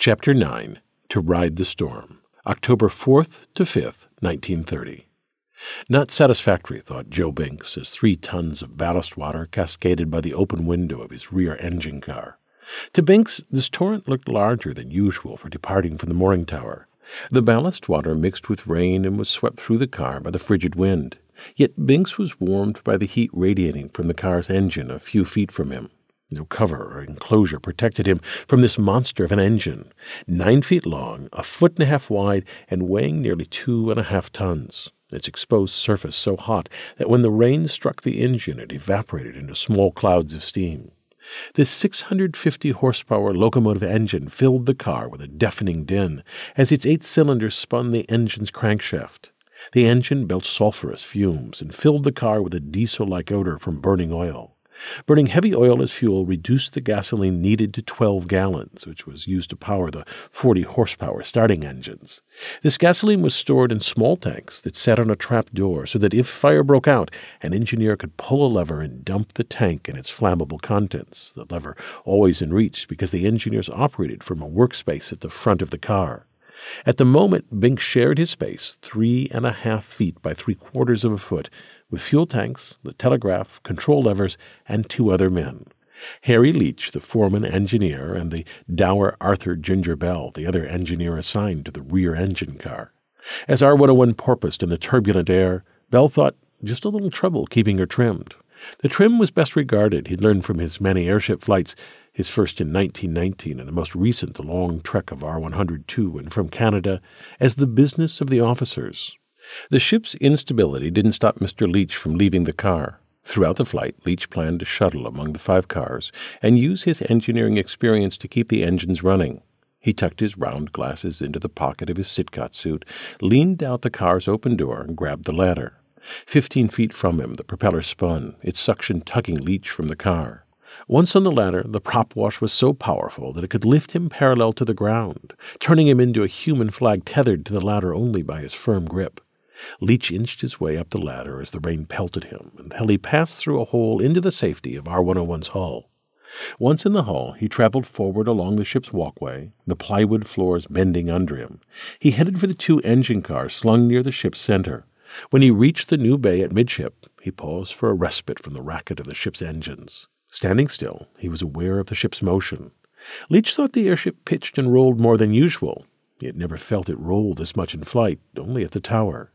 Chapter 9, To Ride the Storm, October 4th to 5th, 1930. Not satisfactory, thought Joe Binks, as 3 tons of ballast water cascaded by the open window of his rear engine car. To Binks, this torrent looked larger than usual for departing from the mooring tower. The ballast water mixed with rain and was swept through the car by the frigid wind. Yet Binks was warmed by the heat radiating from the car's engine a few feet from him. No cover or enclosure protected him from this monster of an engine, 9 feet long, 1.5 feet wide, and weighing nearly 2.5 tons. Its exposed surface so hot that when the rain struck the engine it evaporated into small clouds of steam. This 650-horsepower locomotive engine filled the car with a deafening din as its 8 cylinders spun the engine's crankshaft. The engine belched sulphurous fumes and filled the car with a diesel-like odor from burning oil. Burning heavy oil as fuel reduced the gasoline needed to 12 gallons, which was used to power the 40-horsepower starting engines. This gasoline was stored in small tanks that sat on a trap door so that if fire broke out, an engineer could pull a lever and dump the tank and its flammable contents, the lever always in reach because the engineers operated from a workspace at the front of the car. At the moment, Binks shared his space, 3.5 feet by 3/4 of a foot, with fuel tanks, the telegraph, control levers, and 2 other men. Harry Leech, the foreman engineer, and the dour Arthur Ginger Bell, the other engineer assigned to the rear engine car. As R-101 porpoised in the turbulent air, Bell thought just a little trouble keeping her trimmed. The trim was best regarded, he'd learned from his many airship flights, his first in 1919 and the most recent, the long trek of R-102 and from Canada, as the business of the officers. The ship's instability didn't stop Mr. Leech from leaving the car. Throughout the flight, Leech planned to shuttle among the 5 cars and use his engineering experience to keep the engines running. He tucked his round glasses into the pocket of his Sitcot suit, leaned out the car's open door, and grabbed the ladder. 15 feet from him, the propeller spun, its suction tugging Leech from the car. Once on the ladder, the prop wash was so powerful that it could lift him parallel to the ground, turning him into a human flag tethered to the ladder only by his firm grip. Leech inched his way up the ladder as the rain pelted him until he passed through a hole into the safety of R-101's hull. Once in the hull, he traveled forward along the ship's walkway, the plywood floors bending under him. He headed for the 2 engine cars slung near the ship's center. When he reached the new bay at midship, he paused for a respite from the racket of the ship's engines. Standing still, he was aware of the ship's motion. Leech thought the airship pitched and rolled more than usual. He had never felt it roll this much in flight, only at the tower.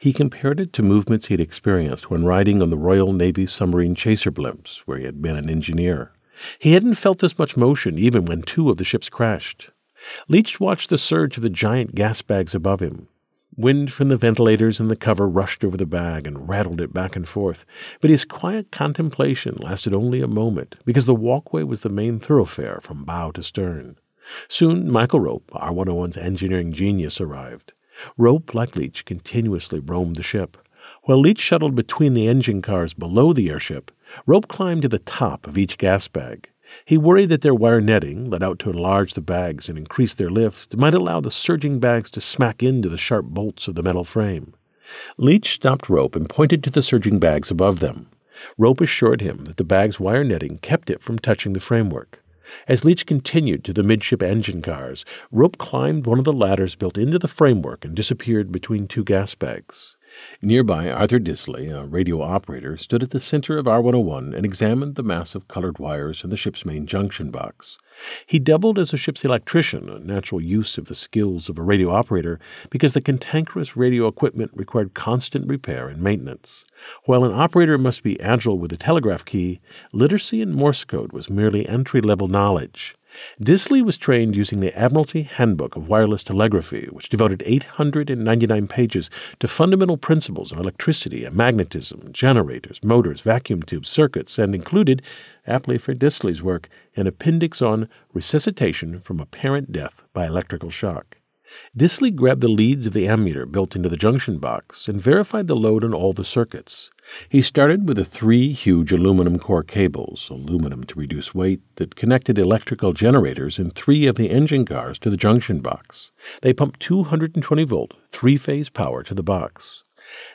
He compared it to movements he'd experienced when riding on the Royal Navy submarine chaser blimps, where he had been an engineer. He hadn't felt this much motion even when 2 of the ships crashed. Leech watched the surge of the giant gas bags above him. Wind from the ventilators and the cover rushed over the bag and rattled it back and forth, but his quiet contemplation lasted only a moment, because the walkway was the main thoroughfare from bow to stern. Soon Michael Rope, R-101's engineering genius, arrived. Rope, like Leech, continuously roamed the ship. While Leech shuttled between the engine cars below the airship, Rope climbed to the top of each gas bag. He worried that their wire netting, let out to enlarge the bags and increase their lift, might allow the surging bags to smack into the sharp bolts of the metal frame. Leech stopped Rope and pointed to the surging bags above them. Rope assured him that the bag's wire netting kept it from touching the framework. As Leech continued to the midship engine cars, Rope climbed one of the ladders built into the framework and disappeared between 2 gas bags. Nearby, Arthur Disley, a radio operator, stood at the center of R-101 and examined the mass of colored wires in the ship's main junction box. He doubled as the ship's electrician, a natural use of the skills of a radio operator, because the cantankerous radio equipment required constant repair and maintenance. While an operator must be agile with a telegraph key, literacy in Morse code was merely entry-level knowledge. Disley was trained using the Admiralty Handbook of Wireless Telegraphy, which devoted 899 pages to fundamental principles of electricity and magnetism, generators, motors, vacuum tubes, circuits, and included, aptly for Disley's work, an appendix on resuscitation from apparent death by electrical shock. Disley grabbed the leads of the ammeter built into the junction box and verified the load on all the circuits. He started with the 3 huge aluminum core cables, aluminum to reduce weight, that connected electrical generators in 3 of the engine cars to the junction box. They pumped 220-volt, 3-phase power to the box.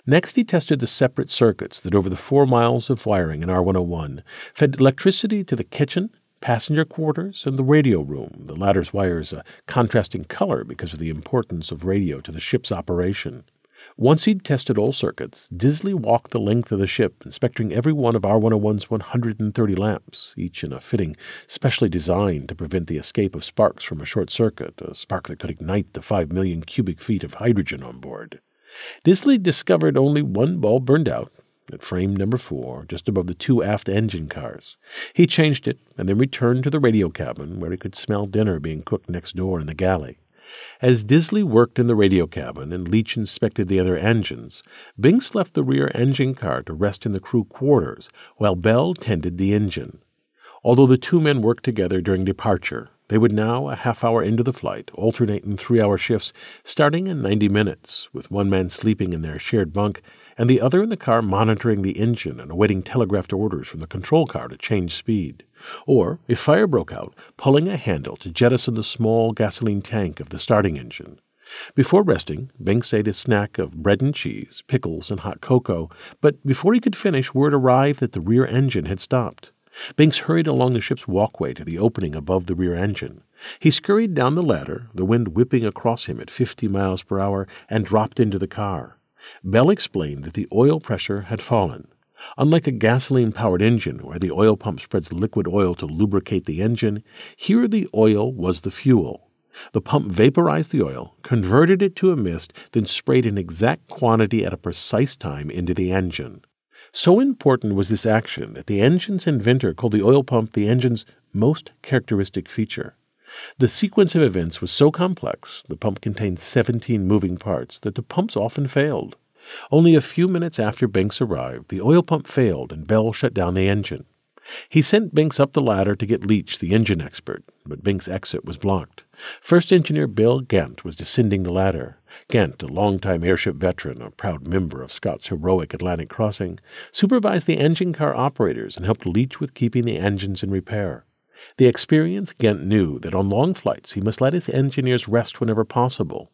Next he tested the separate circuits that over the 4 miles of wiring in R-101 fed electricity to the kitchen, passenger quarters, and the radio room, the latter's wires a contrasting color because of the importance of radio to the ship's operation. Once he'd tested all circuits, Disley walked the length of the ship, inspecting every one of R-101's 130 lamps, each in a fitting specially designed to prevent the escape of sparks from a short circuit, a spark that could ignite the 5 million cubic feet of hydrogen on board. Disley discovered only one bulb burned out, at frame number 4, just above the two aft engine cars. He changed it and then returned to the radio cabin, where he could smell dinner being cooked next door in the galley. As Disley worked in the radio cabin and Leech inspected the other engines, Binks left the rear engine car to rest in the crew quarters, while Bell tended the engine. Although the two men worked together during departure, they would now, a half hour into the flight, alternate in 3-hour shifts, starting in 90 minutes, with one man sleeping in their shared bunk, and the other in the car monitoring the engine and awaiting telegraphed orders from the control car to change speed, or, if fire broke out, pulling a handle to jettison the small gasoline tank of the starting engine. Before resting, Binks ate a snack of bread and cheese, pickles, and hot cocoa, but before he could finish, word arrived that the rear engine had stopped. Binks hurried along the ship's walkway to the opening above the rear engine. He scurried down the ladder, the wind whipping across him at 50 miles per hour, and dropped into the car. Bell explained that the oil pressure had fallen. Unlike a gasoline-powered engine, where the oil pump spreads liquid oil to lubricate the engine, here the oil was the fuel. The pump vaporized the oil, converted it to a mist, then sprayed an exact quantity at a precise time into the engine. So important was this action that the engine's inventor called the oil pump the engine's most characteristic feature. The sequence of events was so complex, the pump contained 17 moving parts, that the pumps often failed. Only a few minutes after Binks arrived, the oil pump failed and Bell shut down the engine. He sent Binks up the ladder to get Leech, the engine expert, but Binks' exit was blocked. First Engineer Bill Ghent was descending the ladder. Ghent, a longtime airship veteran, a proud member of Scott's heroic Atlantic crossing, supervised the engine car operators and helped Leech with keeping the engines in repair. The experienced Ghent knew that on long flights he must let his engineers rest whenever possible.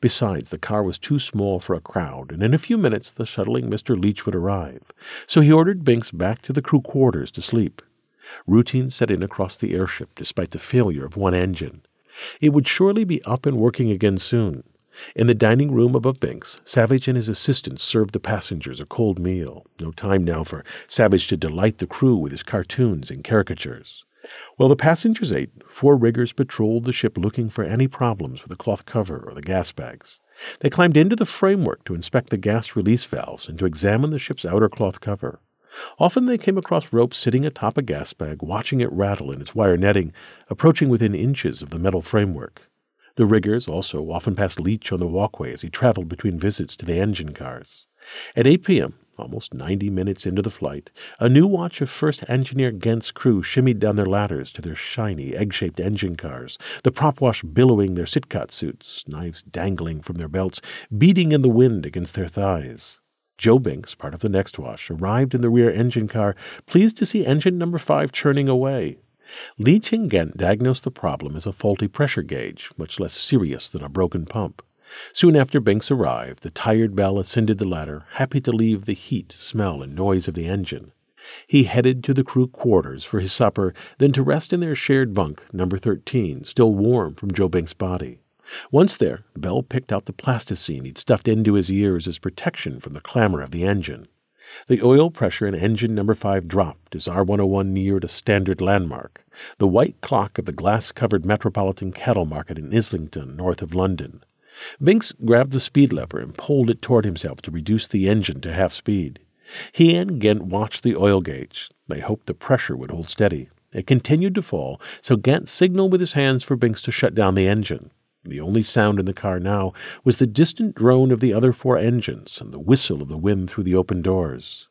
Besides, the car was too small for a crowd, and in a few minutes the shuttling Mr. Leech would arrive, so he ordered Binks back to the crew quarters to sleep. Routine set in across the airship despite the failure of one engine. It would surely be up and working again soon. In the dining room above Binks, Savage and his assistants served the passengers a cold meal. No time now for Savage to delight the crew with his cartoons and caricatures. While the passengers ate, 4 riggers patrolled the ship looking for any problems with the cloth cover or the gas bags. They climbed into the framework to inspect the gas release valves and to examine the ship's outer cloth cover. Often they came across Rope sitting atop a gas bag, watching it rattle in its wire netting, approaching within inches of the metal framework. The riggers also often passed Leech on the walkway as he traveled between visits to the engine cars. At 8 p.m., almost 90 minutes into the flight, a new watch of First Engineer Ghent's crew shimmied down their ladders to their shiny, egg-shaped engine cars, the prop-wash billowing their sitcot suits, knives dangling from their belts, beating in the wind against their thighs. Joe Binks, part of the next watch, arrived in the rear engine car, pleased to see engine number 5 churning away. Li Ching-Gent diagnosed the problem as a faulty pressure gauge, much less serious than a broken pump. Soon after Binks arrived, the tired Bell ascended the ladder, happy to leave the heat, smell, and noise of the engine. He headed to the crew quarters for his supper, then to rest in their shared bunk, number 13, still warm from Joe Binks' body. Once there, Bell picked out the plasticine he'd stuffed into his ears as protection from the clamor of the engine. The oil pressure in engine number 5 dropped as R-101 neared a standard landmark, the white clock of the glass-covered Metropolitan Cattle Market in Islington, north of London. Binks grabbed the speed lever and pulled it toward himself to reduce the engine to half speed. He and Ghent watched the oil gauge. They hoped the pressure would hold steady. It continued to fall, so Ghent signaled with his hands for Binks to shut down the engine. The only sound in the car now was the distant drone of the other 4 engines and the whistle of the wind through the open doors.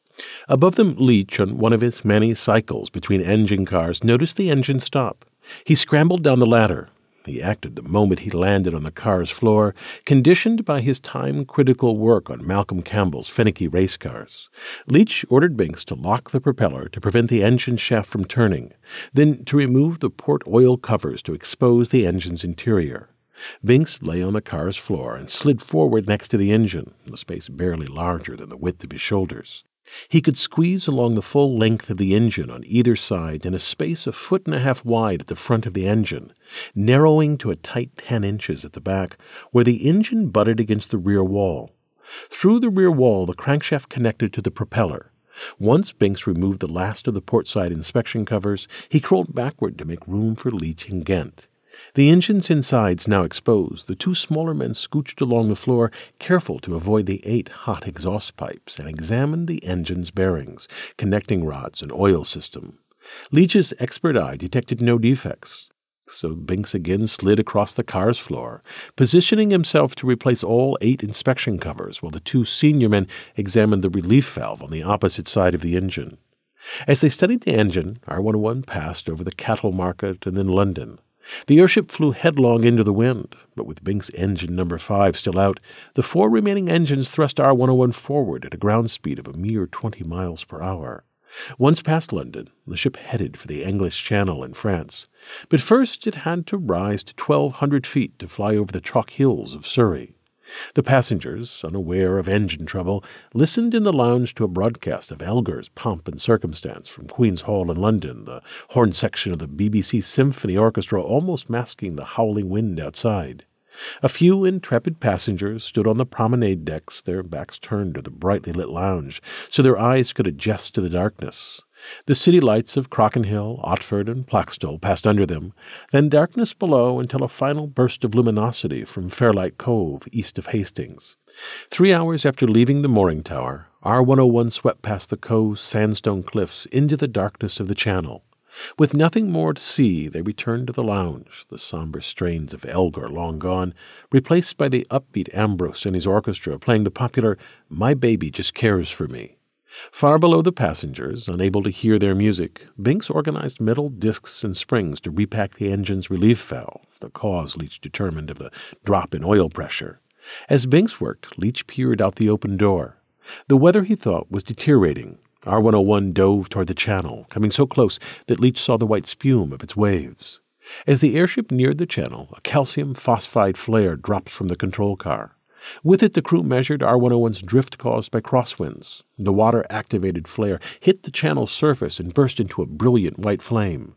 Above them, Leech, on one of his many cycles between engine cars, noticed the engine stop. He scrambled down the ladder. He acted the moment he landed on the car's floor, conditioned by his time-critical work on Malcolm Campbell's finicky race cars. Leech ordered Binks to lock the propeller to prevent the engine shaft from turning, then to remove the port oil covers to expose the engine's interior. Binks lay on the car's floor and slid forward next to the engine, the space barely larger than the width of his shoulders. He could squeeze along the full length of the engine on either side in a space a foot and a half wide at the front of the engine, narrowing to a tight 10 inches at the back, where the engine butted against the rear wall. Through the rear wall, the crankshaft connected to the propeller. Once Binks removed the last of the portside inspection covers, he crawled backward to make room for Li Ching-Gent. The engine's insides now exposed, the two smaller men scooched along the floor, careful to avoid the 8 hot exhaust pipes, and examined the engine's bearings, connecting rods, and oil system. Leech's expert eye detected no defects, so Binks again slid across the car's floor, positioning himself to replace all 8 inspection covers while the two senior men examined the relief valve on the opposite side of the engine. As they studied the engine, R-101 passed over the cattle market and then London. The airship flew headlong into the wind, but with Binks' engine number 5 still out, the 4 remaining engines thrust R-101 forward at a ground speed of a mere 20 miles per hour. Once past London, the ship headed for the English Channel in France, but first it had to rise to 1,200 feet to fly over the Crockenhills of Surrey. The passengers, unaware of engine trouble, listened in the lounge to a broadcast of Elgar's Pomp and Circumstance from Queen's Hall in London, the horn section of the BBC Symphony Orchestra almost masking the howling wind outside. A few intrepid passengers stood on the promenade decks, their backs turned to the brightly lit lounge, so their eyes could adjust to the darkness. The city lights of Crockenhill, Otford, and Plaxtol passed under them, then darkness below until a final burst of luminosity from Fairlight Cove, east of Hastings. 3 hours after leaving the mooring tower, R-101 swept past the cove's sandstone cliffs into the darkness of the channel. With nothing more to see, they returned to the lounge, the somber strains of Elgar long gone, replaced by the upbeat Ambrose and his orchestra playing the popular My Baby Just Cares For Me. Far below the passengers, unable to hear their music, Binks organized metal discs and springs to repack the engine's relief valve, the cause Leech determined of the drop in oil pressure. As Binks worked, Leech peered out the open door. The weather, he thought, was deteriorating. R-101 dove toward the channel, coming so close that Leech saw the white spume of its waves. As the airship neared the channel, a calcium phosphide flare dropped from the control car. With it, the crew measured R-101's drift caused by crosswinds. The water-activated flare hit the channel's surface and burst into a brilliant white flame.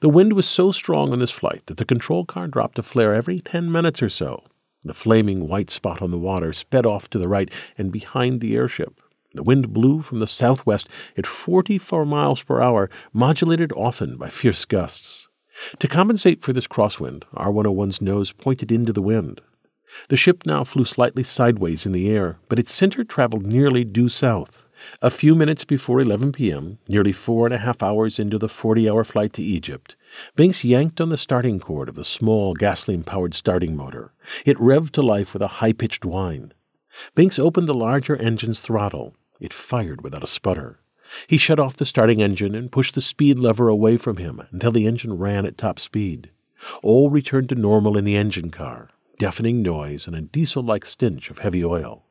The wind was so strong on this flight that the control car dropped a flare every 10 minutes or so. The flaming white spot on the water sped off to the right and behind the airship. The wind blew from the southwest at 44 miles per hour, modulated often by fierce gusts. To compensate for this crosswind, R-101's nose pointed into the wind. The ship now flew slightly sideways in the air, but its center traveled nearly due south. A few minutes before 11 p.m., nearly 4.5 hours into the 40-hour flight to Egypt, Binks yanked on the starting cord of the small gasoline-powered starting motor. It revved to life with a high-pitched whine. Binks opened the larger engine's throttle. It fired without a sputter. He shut off the starting engine and pushed the speed lever away from him until the engine ran at top speed. All returned to normal in the engine car. Deafening noise and a diesel-like stench of heavy oil.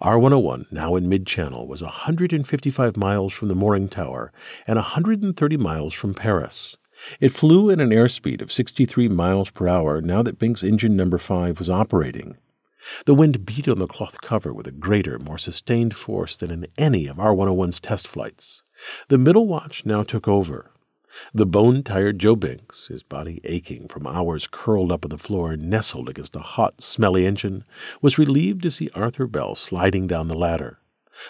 R-101, now in mid-channel, was 155 miles from the mooring tower and 130 miles from Paris. It flew at an airspeed of 63 miles per hour now that Binks' engine number 5 was operating. The wind beat on the cloth cover with a greater, more sustained force than in any of R-101's test flights. The middle watch now took over. The bone-tired Joe Binks, his body aching from hours curled up on the floor and nestled against the hot, smelly engine, was relieved to see Arthur Bell sliding down the ladder.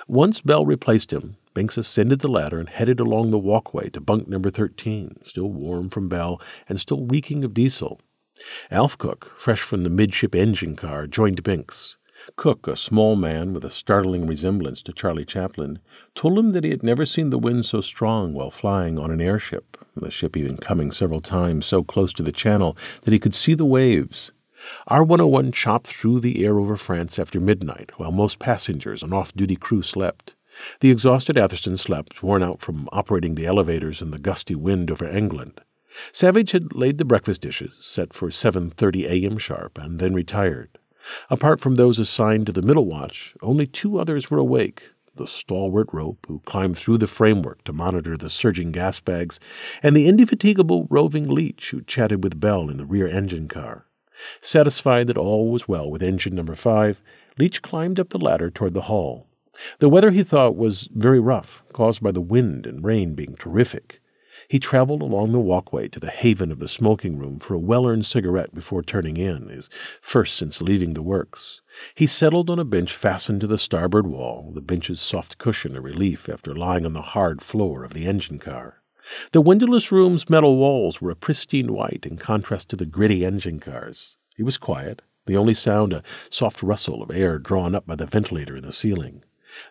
Once Bell replaced him, Binks ascended the ladder and headed along the walkway to bunk number 13, still warm from Bell and still reeking of diesel. Alf Cook, fresh from the midship engine car, joined Binks. Cook, a small man with a startling resemblance to Charlie Chaplin, told him that he had never seen the wind so strong while flying on an airship, the ship even coming several times so close to the channel that he could see the waves. R-101 chopped through the air over France after midnight, while most passengers and off-duty crew slept. The exhausted Atherstone slept, worn out from operating the elevators in the gusty wind over England. Savage had laid the breakfast dishes, set for 7:30 a.m. sharp, and then retired. Apart from those assigned to the middle watch, only 2 others were awake, the stalwart Rope, who climbed through the framework to monitor the surging gas bags, and the indefatigable roving Leech, who chatted with Bell in the rear engine car. Satisfied that all was well with engine number 5, Leech climbed up the ladder toward the hall. The weather, he thought, was very rough, caused by the wind and rain being terrific. He traveled along the walkway to the haven of the smoking room for a well-earned cigarette before turning in, his first since leaving the works. He settled on a bench fastened to the starboard wall, the bench's soft cushion a relief after lying on the hard floor of the engine car. The windowless room's metal walls were a pristine white in contrast to the gritty engine cars. He was quiet, the only sound a soft rustle of air drawn up by the ventilator in the ceiling.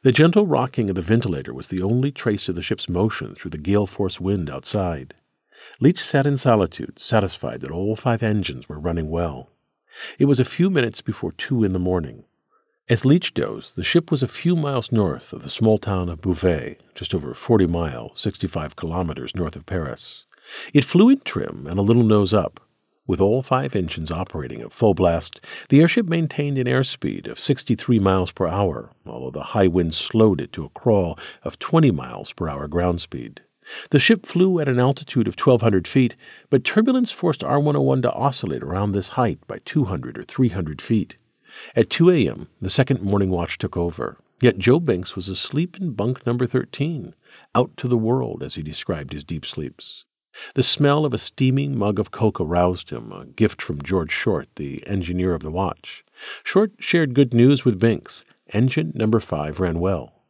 The gentle rocking of the ventilator was the only trace of the ship's motion through the gale-force wind outside. Leech sat in solitude, satisfied that all five engines were running well. It was a few minutes before 2 a.m. As Leech dozed, the ship was a few miles north of the small town of Beauvais, just over 40 miles, 65 kilometers north of Paris. It flew in trim and a little nose up. With all five engines operating at full blast, the airship maintained an airspeed of 63 miles per hour, although the high wind slowed it to a crawl of 20 miles per hour ground speed. The ship flew at an altitude of 1,200 feet, but turbulence forced R-101 to oscillate around this height by 200 or 300 feet. At 2 a.m., the second morning watch took over, yet Joe Binks was asleep in bunk number 13, out to the world as he described his deep sleeps. The smell of a steaming mug of coke aroused him, a gift from George Short, the engineer of the watch. Short shared good news with Binks. Engine number 5 ran well.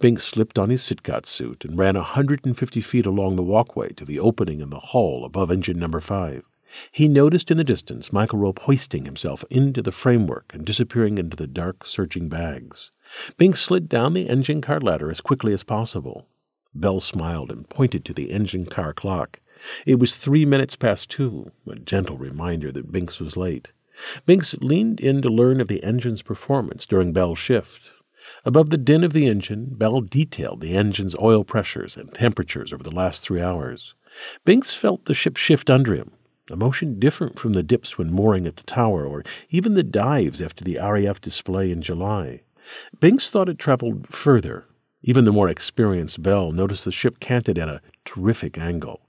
Binks slipped on his Sitcot suit and ran 150 feet along the walkway to the opening in the hull above engine number 5. He noticed in the distance Michael Rope hoisting himself into the framework and disappearing into the dark, surging bags. Binks slid down the engine car ladder as quickly as possible. Bell smiled and pointed to the engine car clock. It was 2:03, a gentle reminder that Binks was late. Binks leaned in to learn of the engine's performance during Bell's shift. Above the din of the engine, Bell detailed the engine's oil pressures and temperatures over the last 3 hours. Binks felt the ship shift under him, a motion different from the dips when mooring at the tower or even the dives after the RAF display in July. Binks thought it traveled further. Even the more experienced Bell noticed the ship canted at a terrific angle.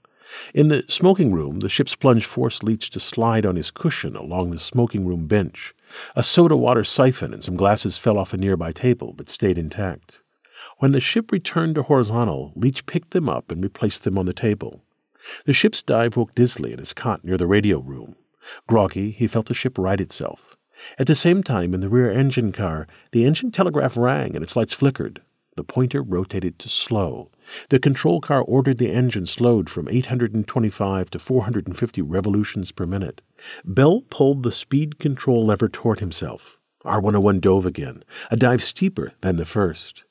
In the smoking room, the ship's plunge forced Leech to slide on his cushion along the smoking room bench. A soda-water siphon and some glasses fell off a nearby table, but stayed intact. When the ship returned to horizontal, Leech picked them up and replaced them on the table. The ship's dive woke Disley in his cot near the radio room. Groggy, he felt the ship right itself. At the same time, in the rear engine car, the engine telegraph rang and its lights flickered. The pointer rotated to slow. The control car ordered the engine slowed from 825 to 450 revolutions per minute. Bell pulled the speed control lever toward himself. R-101 dove again, a dive steeper than the first.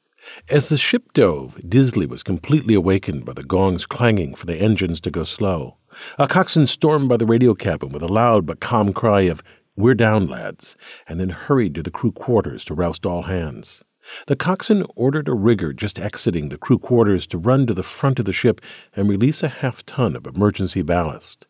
As the ship dove, Disley was completely awakened by the gongs clanging for the engines to go slow. A coxswain stormed by the radio cabin with a loud but calm cry of, "We're down, lads," and then hurried to the crew quarters to roust all hands. The coxswain ordered a rigger just exiting the crew quarters to run to the front of the ship and release a half-ton of emergency ballast.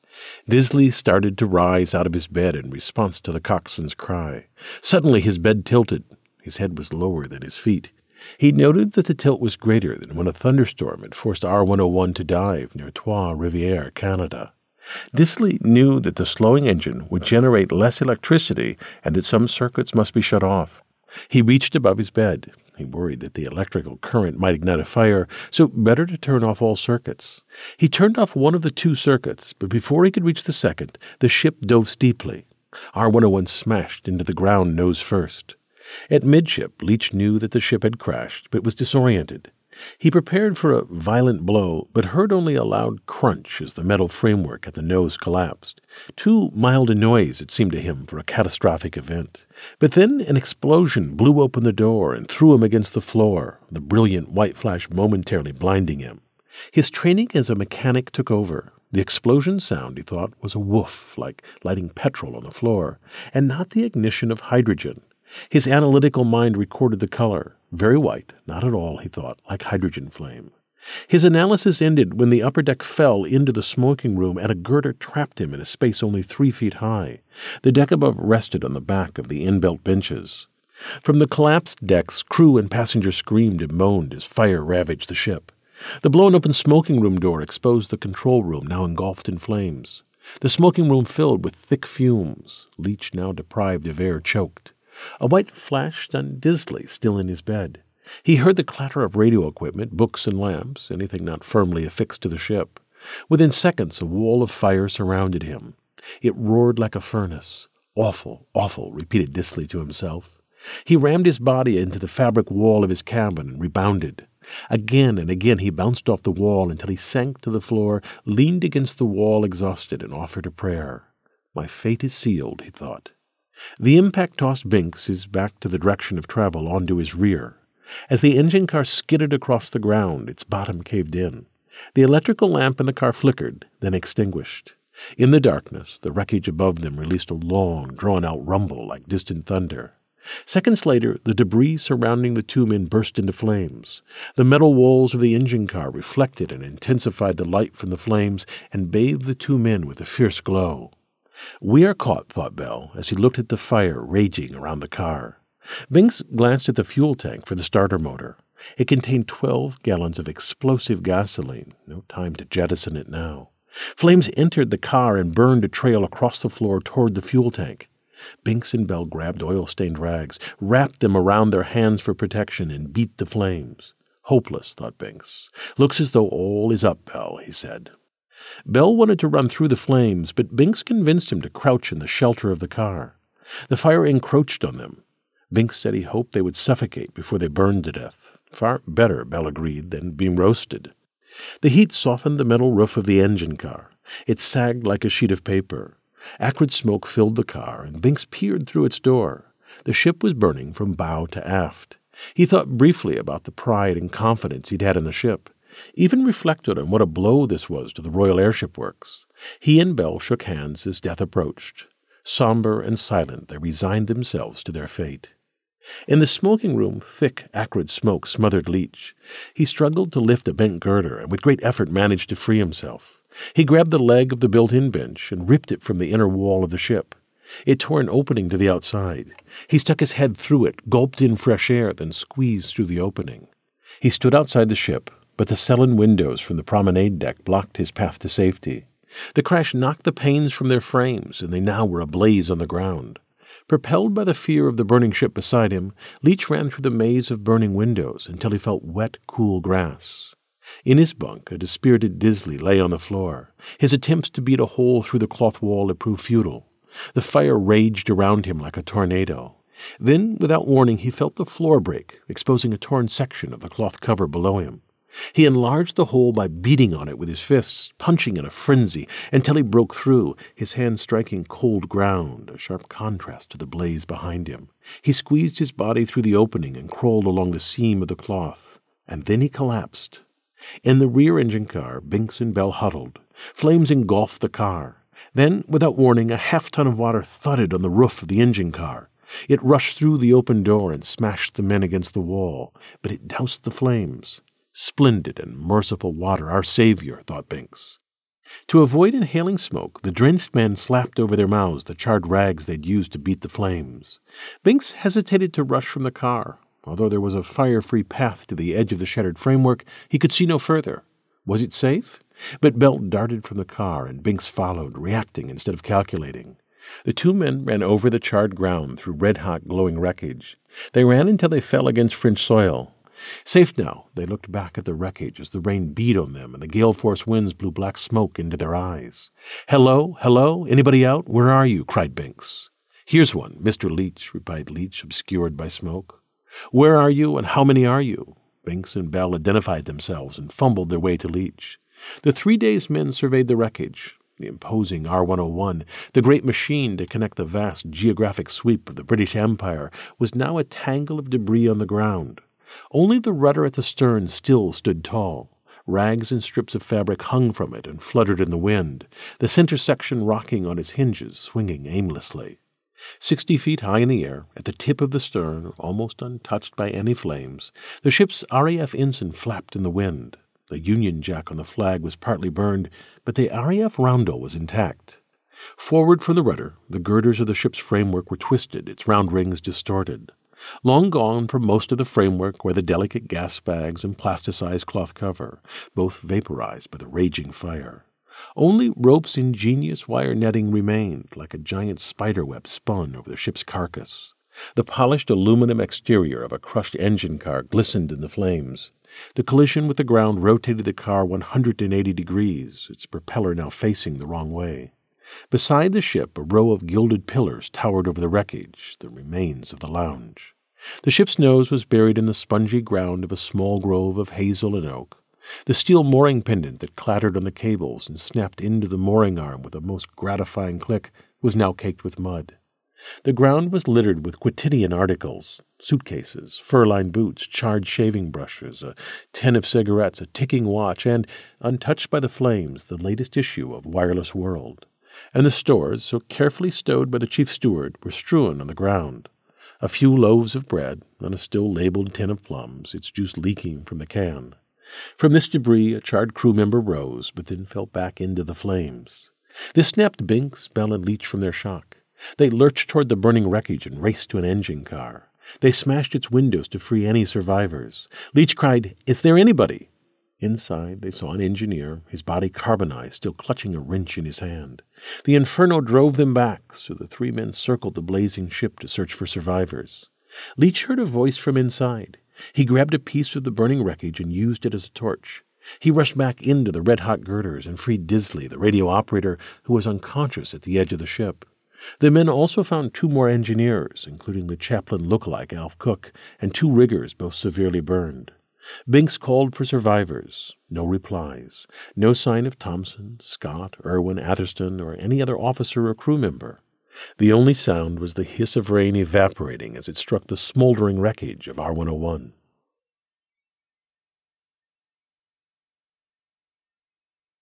Disley started to rise out of his bed in response to the coxswain's cry. Suddenly his bed tilted. His head was lower than his feet. He noted that the tilt was greater than when a thunderstorm had forced R-101 to dive near Trois-Rivières, Canada. Disley knew that the slowing engine would generate less electricity and that some circuits must be shut off. He reached above his bed. He worried that the electrical current might ignite a fire, so better to turn off all circuits. He turned off one of the two circuits, but before he could reach the second, the ship dove steeply. R-101 smashed into the ground nose first. At midship, Leech knew that the ship had crashed, but was disoriented. He prepared for a violent blow, but heard only a loud crunch as the metal framework at the nose collapsed. Too mild a noise, it seemed to him, for a catastrophic event. But then an explosion blew open the door and threw him against the floor, the brilliant white flash momentarily blinding him. His training as a mechanic took over. The explosion sound, he thought, was a woof, like lighting petrol on the floor, and not the ignition of hydrogen. His analytical mind recorded the color. Very white, not at all, he thought, like hydrogen flame. His analysis ended when the upper deck fell into the smoking room and a girder trapped him in a space only 3 feet high. The deck above rested on the back of the in-belt benches. From the collapsed decks, crew and passengers screamed and moaned as fire ravaged the ship. The blown-open smoking room door exposed the control room, now engulfed in flames. The smoking room filled with thick fumes. Leech, now deprived of air, choked. A white flash stunned Disley, still in his bed. He heard the clatter of radio equipment, books and lamps, anything not firmly affixed to the ship. Within seconds a wall of fire surrounded him. It roared like a furnace. "Awful, awful," repeated Disley to himself. He rammed his body into the fabric wall of his cabin and rebounded. Again and again he bounced off the wall until he sank to the floor, leaned against the wall exhausted, and offered a prayer. "My fate is sealed," he thought. The impact tossed Binks, his back to the direction of travel, onto his rear. As the engine car skidded across the ground, its bottom caved in. The electrical lamp in the car flickered, then extinguished. In the darkness, the wreckage above them released a long, drawn-out rumble like distant thunder. Seconds later, the debris surrounding the two men burst into flames. The metal walls of the engine car reflected and intensified the light from the flames and bathed the two men with a fierce glow. "We are caught," thought Bell, as he looked at the fire raging around the car. Binks glanced at the fuel tank for the starter motor. It contained 12 gallons of explosive gasoline. No time to jettison it now. Flames entered the car and burned a trail across the floor toward the fuel tank. Binks and Bell grabbed oil-stained rags, wrapped them around their hands for protection, and beat the flames. "Hopeless," thought Binks. "Looks as though all is up, Bell," he said. Bell wanted to run through the flames, but Binks convinced him to crouch in the shelter of the car. The fire encroached on them. Binks said he hoped they would suffocate before they burned to death. Far better, Bell agreed, than being roasted. The heat softened the metal roof of the engine car. It sagged like a sheet of paper. Acrid smoke filled the car, and Binks peered through its door. The ship was burning from bow to aft. He thought briefly about the pride and confidence he'd had in the ship, even reflected on what a blow this was to the Royal Airship Works. He and Bell shook hands as death approached. Somber and silent, they resigned themselves to their fate. In the smoking room, thick, acrid smoke smothered Leech. He struggled to lift a bent girder, and with great effort managed to free himself. He grabbed the leg of the built-in bench and ripped it from the inner wall of the ship. It tore an opening to the outside. He stuck his head through it, gulped in fresh air, then squeezed through the opening. He stood outside the ship, but the selen windows from the promenade deck blocked his path to safety. The crash knocked the panes from their frames, and they now were ablaze on the ground. Propelled by the fear of the burning ship beside him, Leech ran through the maze of burning windows until he felt wet, cool grass. In his bunk, a dispirited Disley lay on the floor. His attempts to beat a hole through the cloth wall had proved futile. The fire raged around him like a tornado. Then, without warning, he felt the floor break, exposing a torn section of the cloth cover below him. He enlarged the hole by beating on it with his fists, punching in a frenzy, until he broke through, his hand striking cold ground, a sharp contrast to the blaze behind him. He squeezed his body through the opening and crawled along the seam of the cloth, and then he collapsed. In the rear engine car, Binks and Bell huddled. Flames engulfed the car. Then, without warning, a half-ton of water thudded on the roof of the engine car. It rushed through the open door and smashed the men against the wall, but it doused the flames. "Splendid and merciful water, our Savior," thought Binks. To avoid inhaling smoke, the drenched men slapped over their mouths the charred rags they'd used to beat the flames. Binks hesitated to rush from the car. Although there was a fire-free path to the edge of the shattered framework, he could see no further. Was it safe? But Bell darted from the car, and Binks followed, reacting instead of calculating. The two men ran over the charred ground through red-hot, glowing wreckage. They ran until they fell against French soil. Safe now, they looked back at the wreckage as the rain beat on them and the gale-force winds blew black smoke into their eyes. "Hello, hello, anybody out? Where are you?" cried Binks. "Here's one, Mr. Leech," replied Leech, obscured by smoke. "Where are you, and how many are you?" Binks and Bell identified themselves and fumbled their way to Leech. The 3 days' men surveyed the wreckage, the imposing R-101, the great machine to connect the vast geographic sweep of the British Empire, was now a tangle of debris on the ground. Only the rudder at the stern still stood tall. Rags and strips of fabric hung from it and fluttered in the wind, the center section rocking on its hinges, swinging aimlessly. 60 feet high in the air, at the tip of the stern, almost untouched by any flames, the ship's RAF ensign flapped in the wind. The Union Jack on the flag was partly burned, but the RAF roundel was intact. Forward from the rudder, the girders of the ship's framework were twisted, its round rings distorted. Long gone from most of the framework were the delicate gas bags and plasticized cloth cover, both vaporized by the raging fire. Only Rope's ingenious wire netting remained, like a giant spiderweb spun over the ship's carcass. The polished aluminum exterior of a crushed engine car glistened in the flames. The collision with the ground rotated the car 180 degrees, its propeller now facing the wrong way. Beside the ship, a row of gilded pillars towered over the wreckage, the remains of the lounge. The ship's nose was buried in the spongy ground of a small grove of hazel and oak. The steel mooring pendant that clattered on the cables and snapped into the mooring arm with a most gratifying click was now caked with mud. The ground was littered with quotidian articles, suitcases, fur-lined boots, charred shaving brushes, a tin of cigarettes, a ticking watch, and, untouched by the flames, the latest issue of Wireless World. And the stores, so carefully stowed by the chief steward, were strewn on the ground. A few loaves of bread and a still-labeled tin of plums, its juice leaking from the can. From this debris a charred crew member rose, but then fell back into the flames. This snapped Binks, Bell, and Leech from their shock. They lurched toward the burning wreckage and raced to an engine car. They smashed its windows to free any survivors. Leech cried, "Is there anybody?" Inside, they saw an engineer, his body carbonized, still clutching a wrench in his hand. The inferno drove them back, so the three men circled the blazing ship to search for survivors. Leech heard a voice from inside. He grabbed a piece of the burning wreckage and used it as a torch. He rushed back into the red-hot girders and freed Disley, the radio operator, who was unconscious at the edge of the ship. The men also found two more engineers, including the chaplain lookalike Alf Cook, and two riggers, both severely burned. Binks called for survivors. No replies. No sign of Thompson, Scott, Irwin, Atherston, or any other officer or crew member. The only sound was the hiss of rain evaporating as it struck the smoldering wreckage of R-101.